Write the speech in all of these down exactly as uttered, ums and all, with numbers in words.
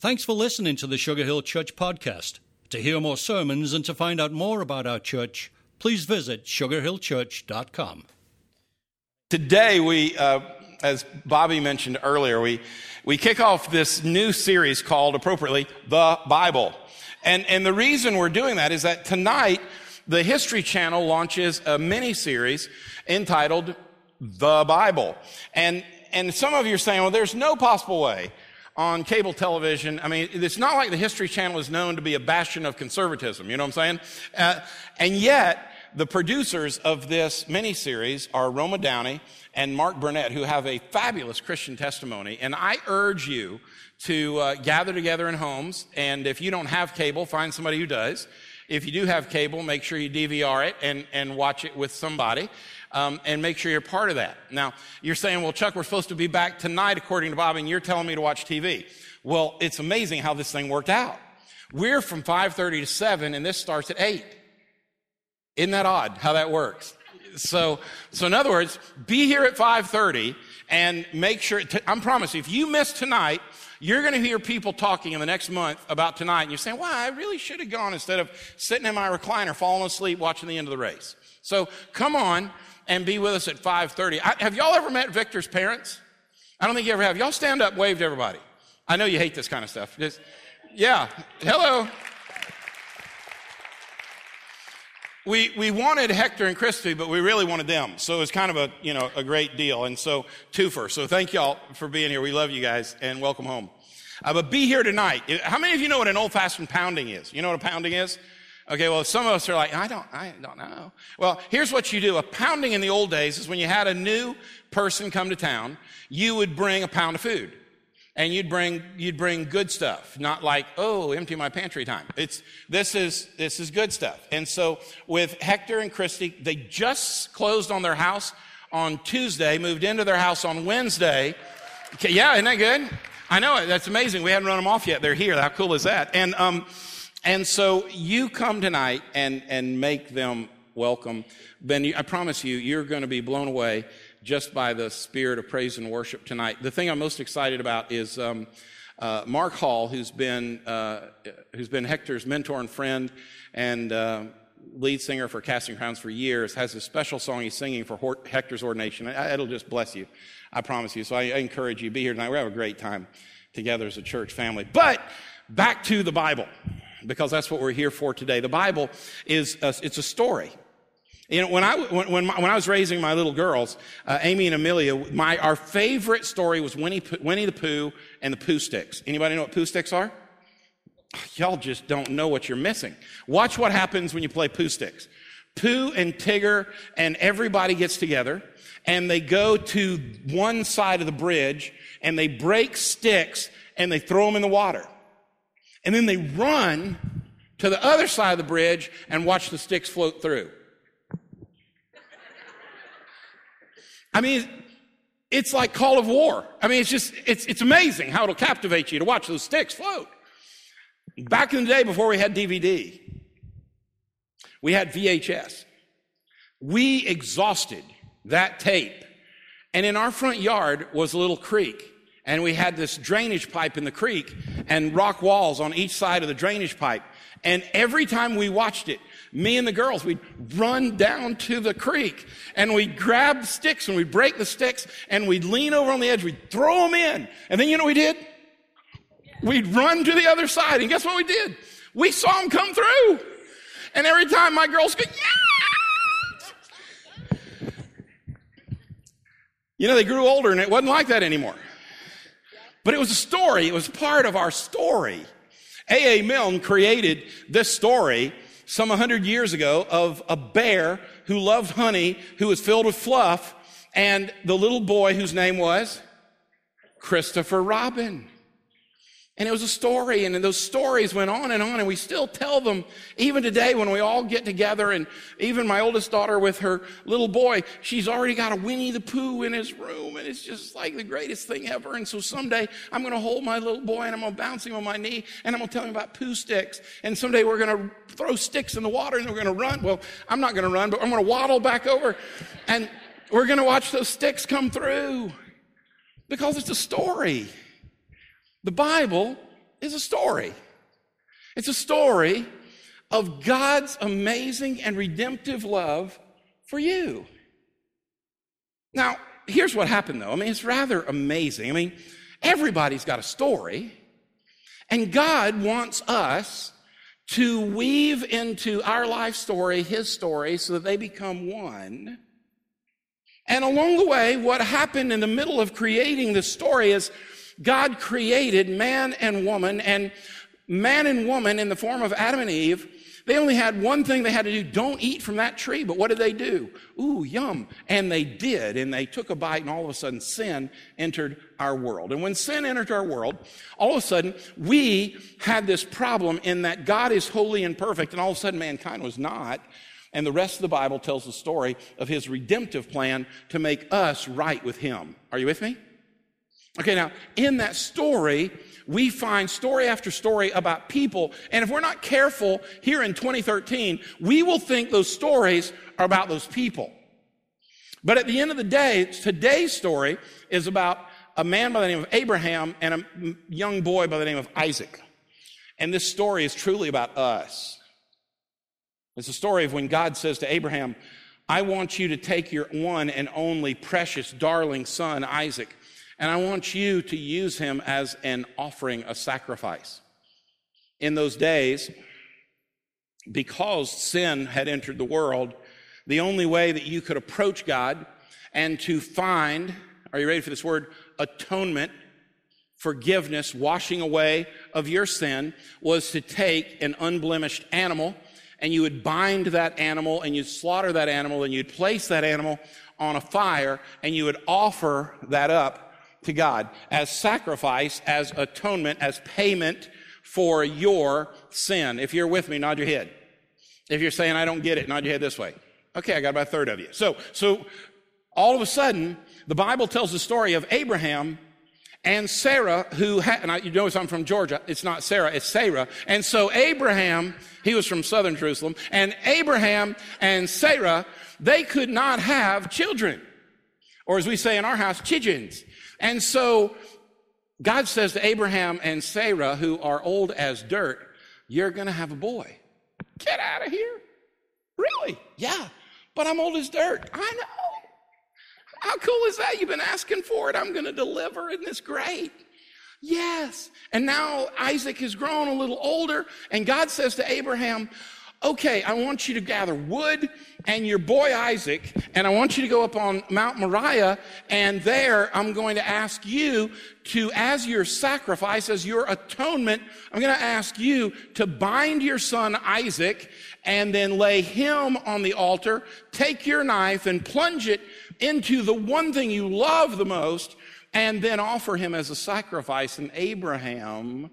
Thanks for listening to the Sugar Hill Church podcast. To hear more sermons and to find out more about our church, please visit sugar hill church dot com. Today we, uh, as Bobby mentioned earlier, we we kick off this new series called, appropriately, The Bible. And, and the reason we're doing that is that tonight the History Channel launches a mini-series entitled The Bible. And and some of you are saying, well, there's no possible way on cable television. I mean, it's not like the History Channel is known to be a bastion of conservatism, you know what I'm saying? Uh, and yet, the producers of this miniseries are Roma Downey and Mark Burnett, who have a fabulous Christian testimony. And I urge you to uh, gather together in homes, and if you don't have cable, find somebody who does. If you do have cable, make sure you D V R it and, and watch it with somebody. Um, and make sure you're part of that. Now, you're saying, well, Chuck, we're supposed to be back tonight, according to Bob, and you're telling me to watch T V. Well, it's amazing how this thing worked out. We're from five thirty to seven, and this starts at eight. Isn't that odd how that works? So, so in other words, be here at five thirty and make sure, t- I'm promising, if you miss tonight, you're going to hear people talking in the next month about tonight, and you're saying, wow, I really should have gone instead of sitting in my recliner, falling asleep, watching the end of the race. So come on. And be with us at five thirty. I, have y'all ever met Victor's parents? I don't think you ever have. Y'all stand up, wave to everybody. I know you hate this kind of stuff. Just, yeah, hello. We we wanted Hector and Christy, but we really wanted them. So it was kind of a, you know, a great deal. And so twofer. So thank y'all for being here. We love you guys and welcome home. Uh, but be here tonight. How many of you know what an old-fashioned pounding is? You know what a pounding is? Okay, well, some of us are like, I don't, I don't know. Well, here's what you do. A pounding in the old days is when you had a new person come to town, you would bring a pound of food. And you'd bring, you'd bring good stuff. Not like, oh, empty my pantry time. It's, this is, this is good stuff. And so with Hector and Christy, they just closed on their house on Tuesday, moved into their house on Wednesday. Okay, yeah, isn't that good? I know it. That's amazing. We haven't run them off yet. They're here. How cool is that? And, um, And so you come tonight and, and make them welcome. Ben, you, I promise you, you're going to be blown away just by the spirit of praise and worship tonight. The thing I'm most excited about is um, uh, Mark Hall, who's been uh, who's been Hector's mentor and friend and uh, lead singer for Casting Crowns for years, has a special song he's singing for Hector's ordination. It'll just bless you, I promise you. So I encourage you, be here tonight. We're having a great time together as a church family. But back to the Bible, because that's what we're here for today. The Bible is a, it's a story. You know, when I when when, my, when I was raising my little girls, uh, Amy and Amelia, my our favorite story was Winnie Winnie the Pooh and the Pooh Sticks. Anybody know what Pooh Sticks are? Y'all just don't know what you're missing. Watch what happens when you play Pooh Sticks. Pooh and Tigger and everybody gets together and they go to one side of the bridge and they break sticks and they throw them in the water. And then they run to the other side of the bridge and watch the sticks float through. I mean, it's like Call of War. I mean, it's just, it's it's amazing how it'll captivate you to watch those sticks float. Back in the day before we had D V D, we had V H S. We exhausted that tape. And in our front yard was a little creek. And we had this drainage pipe in the creek and rock walls on each side of the drainage pipe. And every time we watched it, me and the girls, we'd run down to the creek and we'd grab sticks and we'd break the sticks and we'd lean over on the edge, we'd throw them in. And then you know what we did? We'd run to the other side. And guess what we did? We saw them come through. And every time my girls go, yeah! You know, they grew older and it wasn't like that anymore. But it was a story. It was part of our story. A. A. Milne created this story some one hundred years ago of a bear who loved honey, who was filled with fluff, and the little boy whose name was Christopher Robin. And it was a story, and those stories went on and on, and we still tell them even today when we all get together, and even my oldest daughter with her little boy, she's already got a Winnie the Pooh in his room, and it's just like the greatest thing ever. And so someday I'm going to hold my little boy, and I'm going to bounce him on my knee, and I'm going to tell him about Pooh Sticks, and someday we're going to throw sticks in the water, and we're going to run. Well, I'm not going to run, but I'm going to waddle back over, and we're going to watch those sticks come through because it's a story. The Bible is a story. It's a story of God's amazing and redemptive love for you. Now, here's what happened, though. I mean, it's rather amazing. I mean, everybody's got a story, and God wants us to weave into our life story his story so that they become one. And along the way, what happened in the middle of creating this story is God created man and woman, and man and woman in the form of Adam and Eve. They only had one thing they had to do: don't eat from that tree. But what did they do? Ooh, yum. And they did, and they took a bite, and all of a sudden sin entered our world. And when sin entered our world, all of a sudden we had this problem in that God is holy and perfect, and all of a sudden mankind was not. And the rest of the Bible tells the story of his redemptive plan to make us right with him. Are you with me? Okay, now, in that story, we find story after story about people, and if we're not careful here in twenty thirteen, we will think those stories are about those people. But at the end of the day, today's story is about a man by the name of Abraham and a young boy by the name of Isaac. And this story is truly about us. It's a story of when God says to Abraham, I want you to take your one and only precious darling son, Isaac, and I want you to use him as an offering, a sacrifice. In those days, because sin had entered the world, the only way that you could approach God and to find, are you ready for this word, atonement, forgiveness, washing away of your sin, was to take an unblemished animal, and you would bind that animal, and you'd slaughter that animal, and you'd place that animal on a fire, and you would offer that up to God as sacrifice, as atonement, as payment for your sin. If you're with me, nod your head. If you're saying, I don't get it, nod your head this way. Okay, I got about a third of you. So, so all of a sudden, the Bible tells the story of Abraham and Sarah, who had, and I, you notice I'm from Georgia. It's not Sarah, it's Sarah. And so Abraham, he was from southern Jerusalem, and Abraham and Sarah, they could not have children. Or as we say in our house, chidgens. And so God says to Abraham and Sarah, who are old as dirt, you're going to have a boy. Get out of here. Really? Yeah, but I'm old as dirt. I know. How cool is that? You've been asking for it. I'm going to deliver, and it's great. Yes. And now Isaac has grown a little older, and God says to Abraham, okay, I want you to gather wood and your boy Isaac, and I want you to go up on Mount Moriah, and there I'm going to ask you to, as your sacrifice, as your atonement, I'm going to ask you to bind your son Isaac and then lay him on the altar, take your knife and plunge it into the one thing you love the most, and then offer him as a sacrifice. And Abraham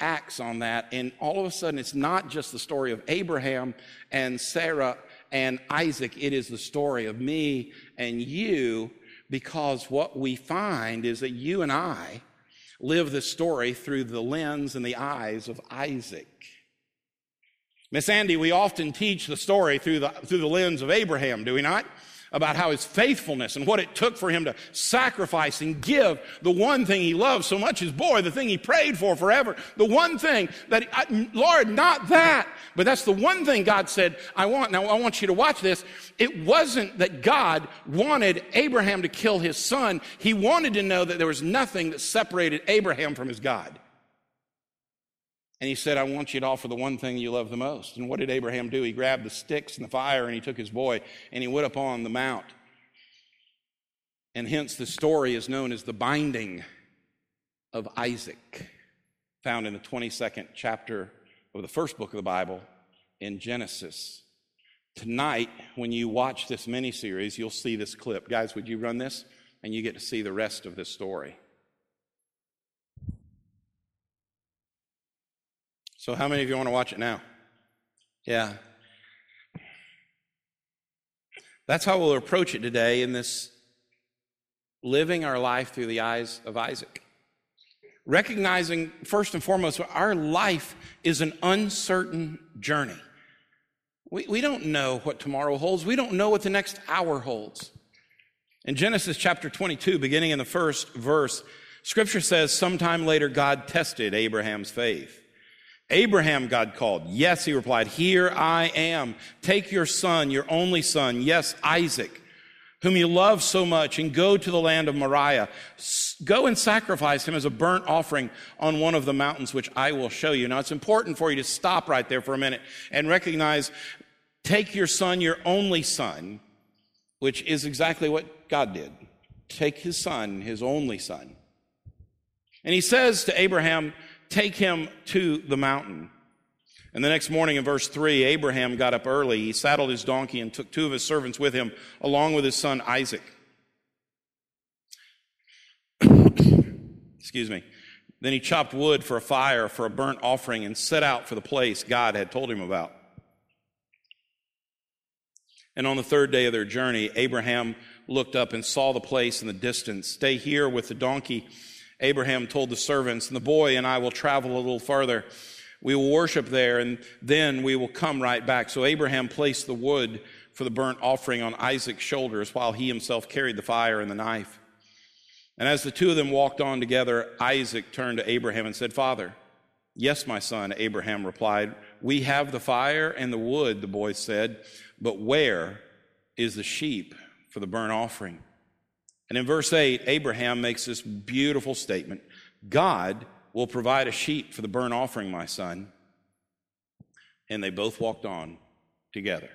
acts on that, and all of a sudden it's not just the story of Abraham and Sarah and Isaac, it is the story of me and you, because what we find is that you and I live this story through the lens and the eyes of Isaac. Miss Andy, we often teach the story through the through the lens of Abraham, do we not? About how his faithfulness and what it took for him to sacrifice and give the one thing he loved so much, his boy, the thing he prayed for forever, the one thing that, I, Lord, not that, but that's the one thing God said, I want. Now, I want you to watch this. It wasn't that God wanted Abraham to kill his son. He wanted to know that there was nothing that separated Abraham from his God. And he said, I want you to offer the one thing you love the most. And what did Abraham do? He grabbed the sticks and the fire, and he took his boy, and he went up on the mount. And hence the story is known as the binding of Isaac, found in the twenty-second chapter of the first book of the Bible in Genesis. Tonight, when you watch this miniseries, you'll see this clip. Guys, would you run this? And you get to see the rest of this story. So how many of you want to watch it now? Yeah. That's how we'll approach it today, in this living our life through the eyes of Isaac. Recognizing, first and foremost, our life is an uncertain journey. We, we don't know what tomorrow holds. We don't know what the next hour holds. In Genesis chapter twenty-two, beginning in the first verse, Scripture says sometime later God tested Abraham's faith. Abraham, God called. Yes, he replied, here I am. Take your son, your only son, yes, Isaac, whom you love so much, and go to the land of Moriah. Go and sacrifice him as a burnt offering on one of the mountains, which I will show you. Now, it's important for you to stop right there for a minute and recognize, take your son, your only son, which is exactly what God did. Take his son, his only son. And he says to Abraham, take him to the mountain. And the next morning in verse three, Abraham got up early. He saddled his donkey and took two of his servants with him, along with his son Isaac. Excuse me. Then he chopped wood for a fire, for a burnt offering, and set out for the place God had told him about. And on the third day of their journey, Abraham looked up and saw the place in the distance. Stay here with the donkey, Abraham told the servants, and the boy and I will travel a little further. We will worship there, and then we will come right back. So Abraham placed the wood for the burnt offering on Isaac's shoulders, while he himself carried the fire and the knife. And as the two of them walked on together, Isaac turned to Abraham and said, Father. Yes, my son, Abraham replied. We have the fire and the wood, the boy said, but where is the sheep for the burnt offering? And in verse eight, Abraham makes this beautiful statement. God will provide a sheep for the burnt offering, my son. And they both walked on together.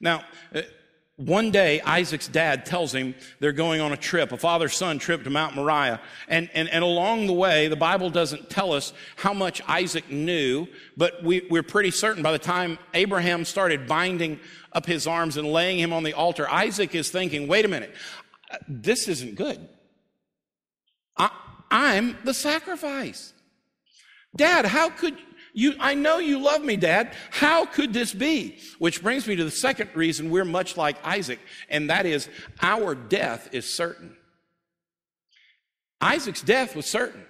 Now, one day, Isaac's dad tells him they're going on a trip, a father-son trip to Mount Moriah. And, and, and along the way, the Bible doesn't tell us how much Isaac knew, but we, we're pretty certain by the time Abraham started binding up his arms and laying him on the altar, Isaac is thinking, wait a minute, this isn't good. I, I'm the sacrifice. Dad, how could... You, I know you love me, Dad. How could this be? Which brings me to the second reason we're much like Isaac, and that is our death is certain. Isaac's death was certain.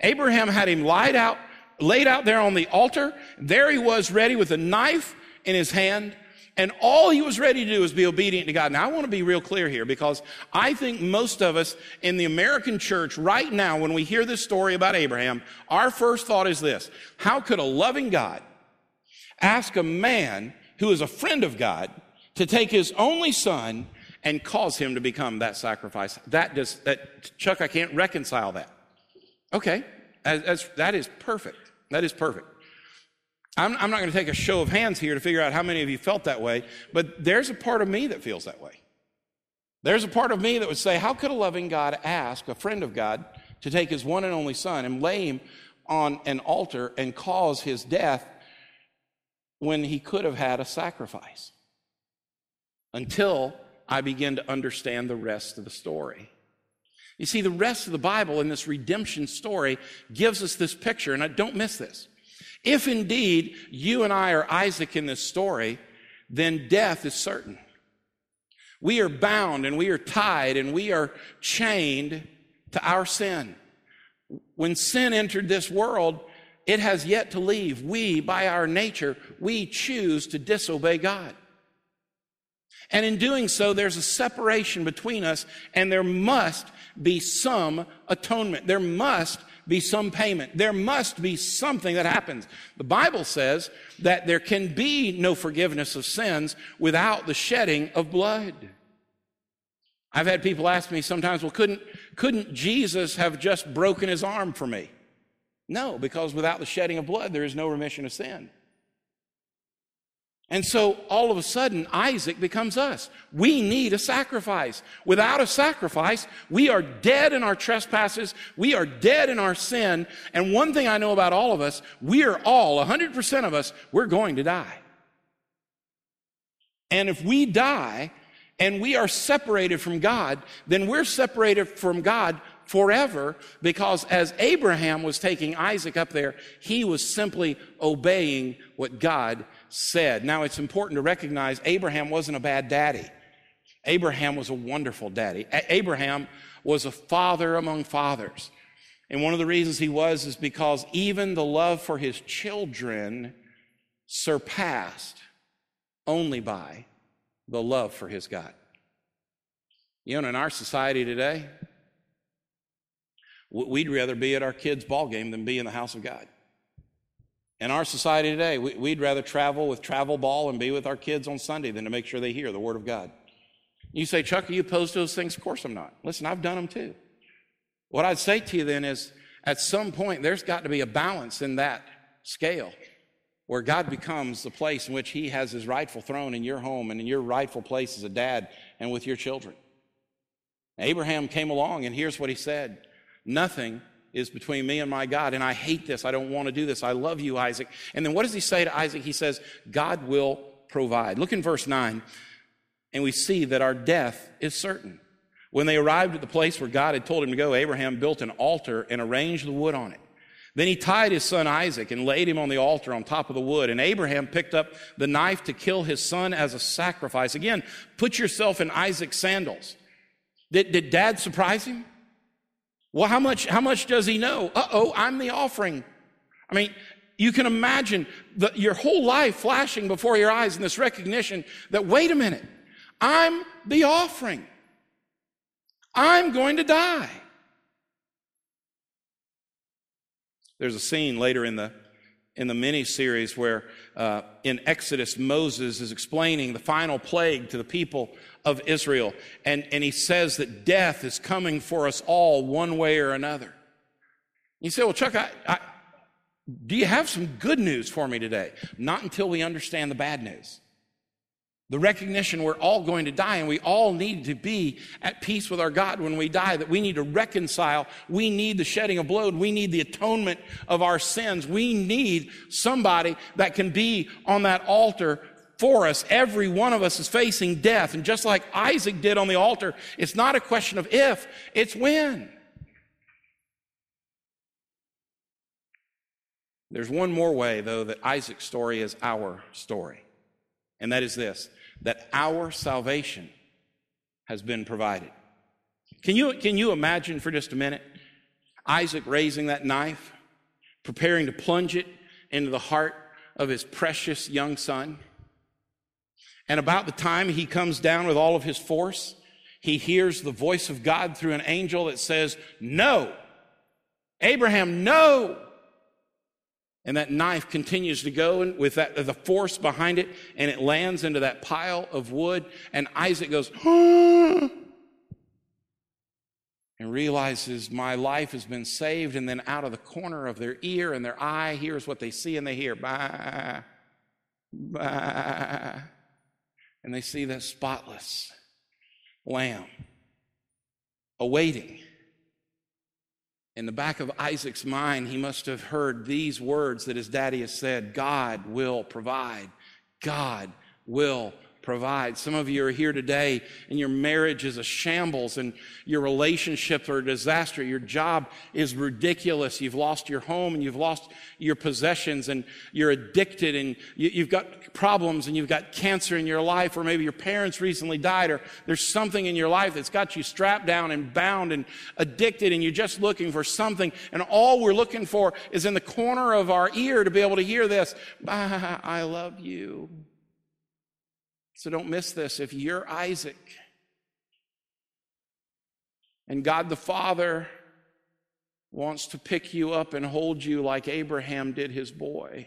Abraham had him laid out, laid out there on the altar. There he was, ready with a knife in his hand, and all he was ready to do was be obedient to God. Now, I want to be real clear here, because I think most of us in the American church right now, when we hear this story about Abraham, our first thought is this: how could a loving God ask a man who is a friend of God to take his only son and cause him to become that sacrifice? That does, that, Chuck, I can't reconcile that. Okay, as, as, that is perfect. That is perfect. I'm not going to take a show of hands here to figure out how many of you felt that way, but there's a part of me that feels that way. There's a part of me that would say, how could a loving God ask a friend of God to take his one and only son and lay him on an altar and cause his death when he could have had a sacrifice? Until I begin to understand the rest of the story. You see, the rest of the Bible in this redemption story gives us this picture, and I don't miss this. If indeed you and I are Isaac in this story, then death is certain. We are bound and we are tied and we are chained to our sin. When sin entered this world, it has yet to leave. We, by our nature, we choose to disobey God. And in doing so, there's a separation between us, and there must be some atonement. There must be some payment. There must be something that happens. The Bible says that there can be no forgiveness of sins without the shedding of blood. I've had people ask me sometimes, well, couldn't, couldn't Jesus have just broken his arm for me? No, because without the shedding of blood, there is no remission of sin. And so all of a sudden, Isaac becomes us. We need a sacrifice. Without a sacrifice, we are dead in our trespasses. We are dead in our sin. And one thing I know about all of us, we are all, one hundred percent of us, we're going to die. And if we die and we are separated from God, then we're separated from God forever, because as Abraham was taking Isaac up there, he was simply obeying what God said. Now, it's important to recognize Abraham wasn't a bad daddy. Abraham was a wonderful daddy. A- Abraham was a father among fathers. And one of the reasons he was is because even the love for his children surpassed only by the love for his God. You know, in our society today, We'd rather be at our kids' ball game than be in the house of God. In our society today, we'd rather travel with travel ball and be with our kids on Sunday than to make sure they hear the word of God. You say, Chuck, are you opposed to those things? Of course I'm not. Listen, I've done them too. What I'd say to you then is, at some point, there's got to be a balance in that scale where God becomes the place in which he has his rightful throne in your home and in your rightful place as a dad and with your children. Abraham came along, and here's what he said. Nothing is between me and my God, and I hate this. I don't want to do this. I love you, Isaac. And then what does he say to Isaac? He says, God will provide. Look in verse nine, and we see that our death is certain. When they arrived at the place where God had told him to go, Abraham built an altar and arranged the wood on it. Then he tied his son Isaac and laid him on the altar on top of the wood. And Abraham picked up the knife to kill his son as a sacrifice. Again, put yourself in Isaac's sandals. Did, did dad surprise him? Well, how much, how much does he know? Uh-oh, I'm the offering. I mean, you can imagine the, your whole life flashing before your eyes in this recognition that, wait a minute, I'm the offering. I'm going to die. There's a scene later in the in the mini-series where uh, in Exodus, Moses is explaining the final plague to the people of Israel. And, and he says that death is coming for us all one way or another. You say, well, Chuck, I, I, do you have some good news for me today? Not until we understand the bad news. The recognition we're all going to die, and we all need to be at peace with our God when we die, that we need to reconcile. We need the shedding of blood. We need the atonement of our sins. We need somebody that can be on that altar for us. Every one of us is facing death. And just like Isaac did on the altar, it's not a question of if, it's when. There's one more way, though, that Isaac's story is our story. And that is this, that our salvation has been provided. Can you, can you imagine for just a minute Isaac raising that knife, preparing to plunge it into the heart of his precious young son? And about the time he comes down with all of his force, he hears the voice of God through an angel that says, no, Abraham, no. And that knife continues to go and with that, the force behind it, and it lands into that pile of wood. And Isaac goes, ah, and realizes my life has been saved. And then out of the corner of their ear and their eye, here's what they see and they hear. Bah, bah. And they see that spotless lamb awaiting. In the back of Isaac's mind, he must have heard these words that his daddy has said, God will provide. God will provide. Some of you are here today and your marriage is a shambles and your relationships are a disaster. Your job is ridiculous. You've lost your home and you've lost your possessions and you're addicted and you've got problems and you've got cancer in your life, or maybe your parents recently died, or there's something in your life that's got you strapped down and bound and addicted, and you're just looking for something, and all we're looking for is in the corner of our ear to be able to hear this, I love you. So don't miss this. If you're Isaac and God the Father wants to pick you up and hold you like Abraham did his boy,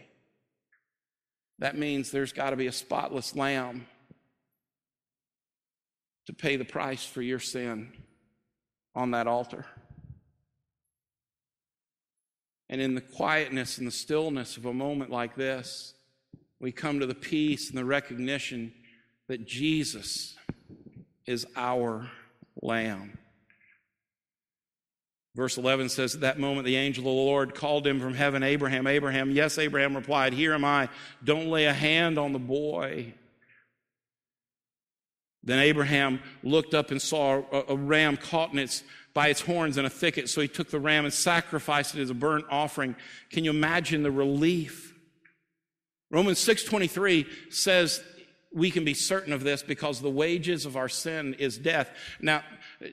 that means there's got to be a spotless lamb to pay the price for your sin on that altar. And in the quietness and the stillness of a moment like this, we come to the peace and the recognition that Jesus is our Lamb. Verse eleven says, at that moment the angel of the Lord called him from heaven, Abraham, Abraham. Yes, Abraham replied, here am I. Don't lay a hand on the boy. Then Abraham looked up and saw a, a ram caught in its, by its horns in a thicket. So he took the ram and sacrificed it as a burnt offering. Can you imagine the relief? Romans six twenty-three says, we can be certain of this because the wages of our sin is death. Now,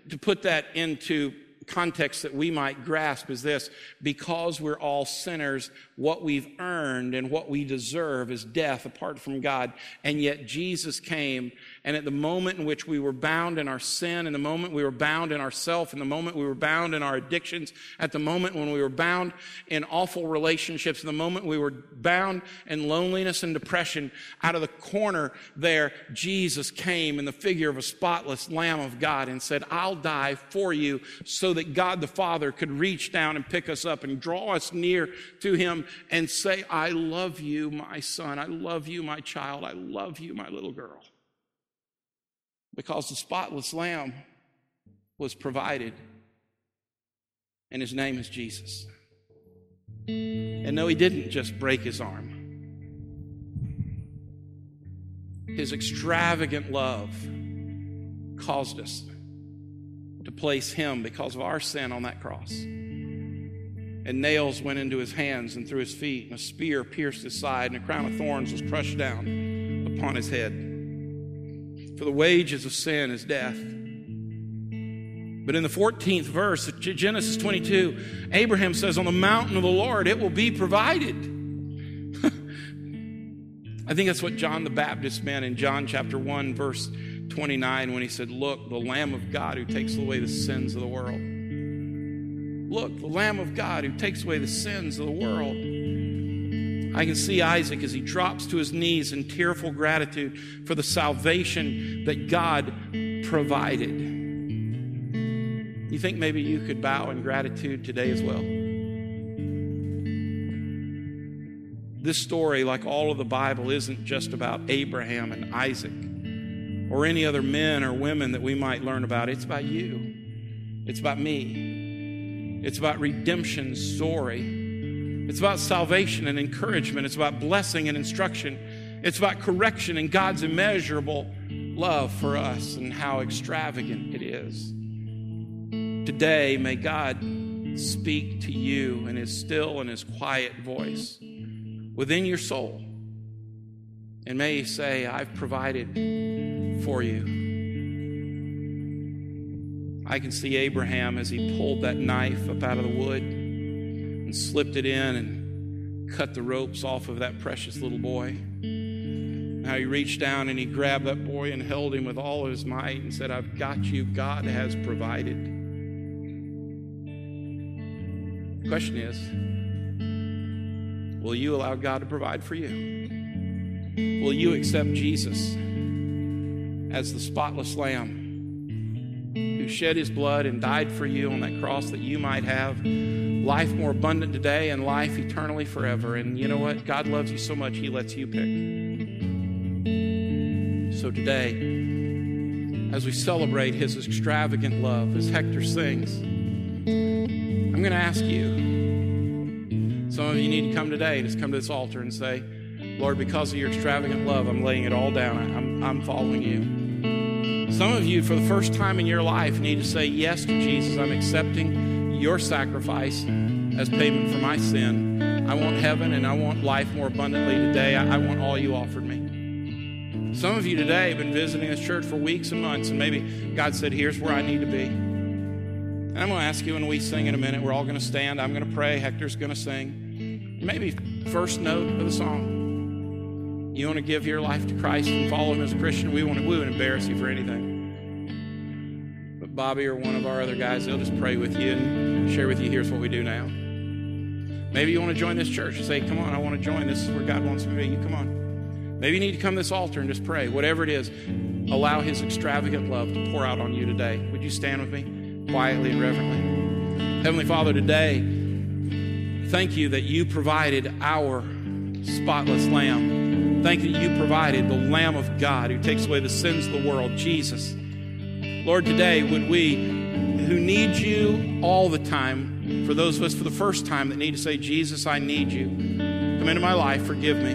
to put that into context that we might grasp is this: because we're all sinners, what we've earned and what we deserve is death apart from God. And yet Jesus came, and at the moment in which we were bound in our sin, in the moment we were bound in ourself, in the moment we were bound in our addictions, at the moment when we were bound in awful relationships, in the moment we were bound in loneliness and depression, out of the corner there, Jesus came in the figure of a spotless Lamb of God and said, "I'll die for you," so that God the Father could reach down and pick us up and draw us near to him and say, "I love you, my son. I love you, my child. I love you, my little girl." Because the spotless Lamb was provided, and his name is Jesus. And no, he didn't just break his arm. His extravagant love caused us to place him, because of our sin, on that cross. And nails went into his hands and through his feet, and a spear pierced his side, and a crown of thorns was crushed down upon his head. For the wages of sin is death. But in the fourteenth verse of Genesis twenty-two, Abraham says, "On the mountain of the Lord it will be provided." I think that's what John the Baptist meant in John chapter one, verse twenty-nine, when he said, "Look, the Lamb of God who takes away the sins of the world." Look, the Lamb of God who takes away the sins of the world. I can see Isaac as he drops to his knees in tearful gratitude for the salvation that God provided. You think maybe you could bow in gratitude today as well? This story, like all of the Bible, isn't just about Abraham and Isaac or any other men or women that we might learn about. It's about you. It's about me. It's about redemption story. It's about salvation and encouragement. It's about blessing and instruction. It's about correction and God's immeasurable love for us and how extravagant it is. Today, may God speak to you in his still and his quiet voice within your soul. And may he say, "I've provided for you." I can see Abraham as he pulled that knife up out of the wood and slipped it in and cut the ropes off of that precious little boy. Now he reached down and he grabbed that boy and held him with all of his might and said, "I've got you. God has provided." The question is, will you allow God to provide for you? Will you accept Jesus as the spotless Lamb who shed his blood and died for you on that cross, that you might have life more abundant today and life eternally forever? And you know what? God loves you so much, he lets you pick. So today, as we celebrate his extravagant love, as Hector sings, I'm going to ask you, some of you need to come today, just come to this altar and say, "Lord, because of your extravagant love, I'm laying it all down. I'm, I'm following you." Some of you, for the first time in your life, need to say yes to Jesus. "I'm accepting your sacrifice as payment for my sin. I want heaven and I want life more abundantly today. I, I want all you offered me." Some of you today have been visiting this church for weeks and months, and maybe God said, "Here's where I need to be." And I'm going to ask you when we sing in a minute, we're all going to stand. I'm going to pray. Hector's going to sing. Maybe first note of the song, you want to give your life to Christ and follow him as a Christian. We won't, we won't embarrass you for anything. Bobby or one of our other guys, they'll just pray with you and share with you, "Here's what we do now." Maybe you want to join this church and say, "Come on, I want to join. This is where God wants me to be." You come on. Maybe you need to come to this altar and just pray. Whatever it is, allow his extravagant love to pour out on you today. Would you stand with me quietly and reverently? Heavenly Father, today, thank you that you provided our spotless Lamb. Thank you that you provided the Lamb of God who takes away the sins of the world, Jesus. Lord, today, would we who need you all the time, for those of us for the first time that need to say, "Jesus, I need you. Come into my life, forgive me.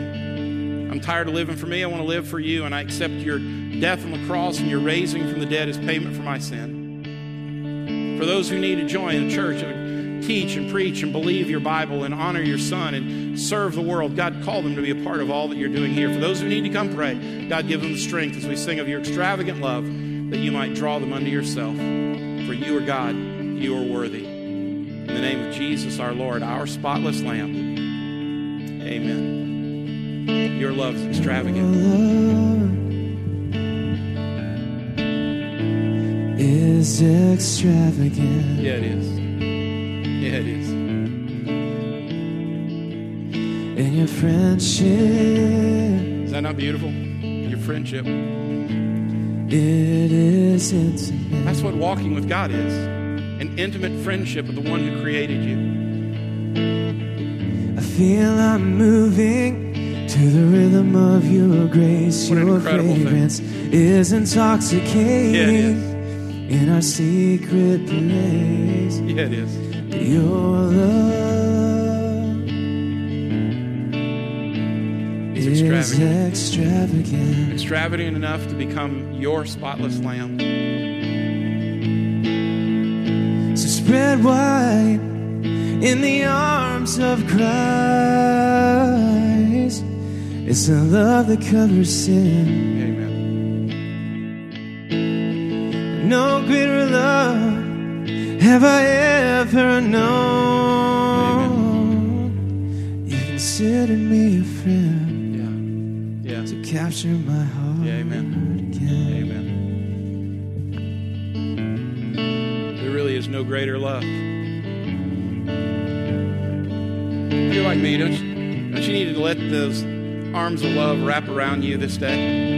I'm tired of living for me. I want to live for you, and I accept your death on the cross and your raising from the dead as payment for my sin." For those who need to join the church that would teach and preach and believe your Bible and honor your Son and serve the world, God, call them to be a part of all that you're doing here. For those who need to come pray, God, give them the strength as we sing of your extravagant love, that you might draw them unto yourself. For you are God. you are worthy. In the name of Jesus, our Lord, our spotless Lamb. Amen. Your love is extravagant. Your love is extravagant. Yeah, it is. Yeah, it is. And your friendship. Is that not beautiful? Your friendship. It is intimate. That's what walking with God is. An intimate friendship with the one who created you. I feel I'm moving to the rhythm of your grace. What your fragrance thing. Is intoxicating. Yeah, it is. In our secret place. Yeah, it is. Your love it's is extravagant. extravagant. Extravagant enough to become your spotless lamb. So spread wide in the arms of Christ. It's the love that covers sin. Amen. No greater love have I ever known. Amen. You consider me a friend. Yeah. To capture my heart. Yeah, amen. Again. Amen. There really is no greater love. You're like me, don't you? Don't you need to let those arms of love wrap around you this day?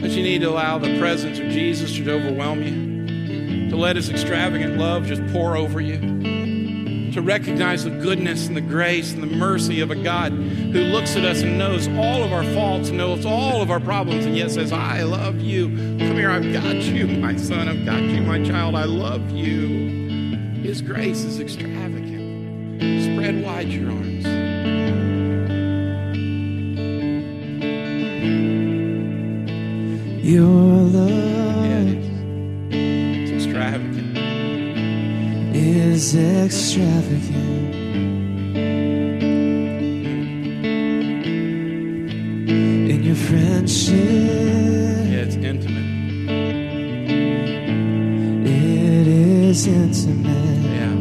Don't you need to allow the presence of Jesus to overwhelm you? To let His extravagant love just pour over you? To recognize the goodness and the grace and the mercy of a God who looks at us and knows all of our faults, knows all of our problems, and yet says, I love you. Come here, I've got you, my son. I've got you, my child. I love you. His grace is extravagant. Spread wide your arms. Your love. Yeah, it is. It's extravagant. Is extravagant. In your friendship. Yeah, it's intimate. It is intimate. Yeah,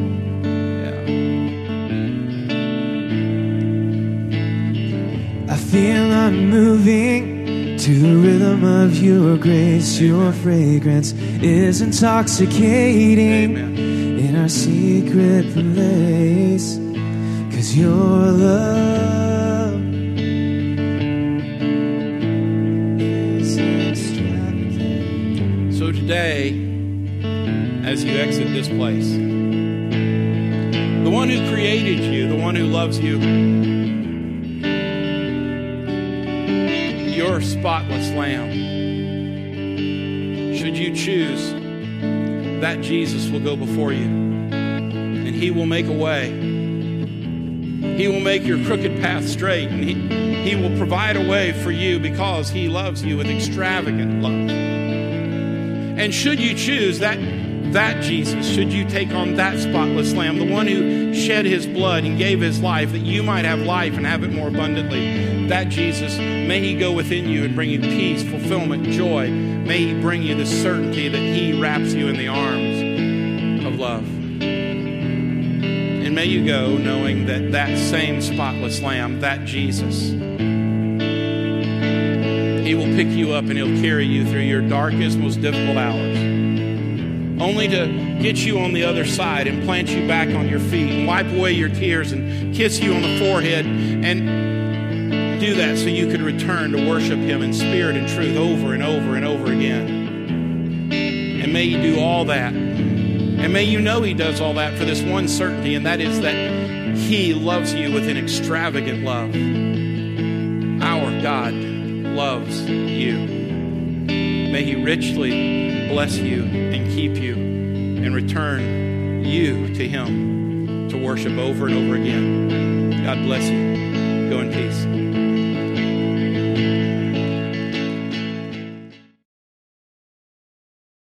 yeah. I feel I'm moving to the rhythm of your grace. Amen. Your fragrance is intoxicating. Amen. In our secret place, 'cause your love is extravagant. So today, as you exit this place, the one who created you, the one who loves you, your spotless lamb, should you choose, that Jesus will go before you, and He will make a way. He will make your crooked path straight, and he, he will provide a way for you because He loves you with extravagant love. And should you choose that, that Jesus, should you take on that spotless lamb, the one who shed His blood and gave His life that you might have life and have it more abundantly, that Jesus, may He go within you and bring you peace, fulfillment, joy. May He bring you the certainty that He wraps you in the arms of love. And may you go knowing that that same spotless lamb, that Jesus, He will pick you up and He'll carry you through your darkest, most difficult hours, only to get you on the other side and plant you back on your feet and wipe away your tears and kiss you on the forehead and do that so you could return to worship Him in spirit and truth over and over and over again. And may you do all that. And may you know He does all that for this one certainty, and that is that He loves you with an extravagant love. Our God loves you. May He richly bless you and keep you and return you to Him to worship over and over again. God bless you. Go in peace.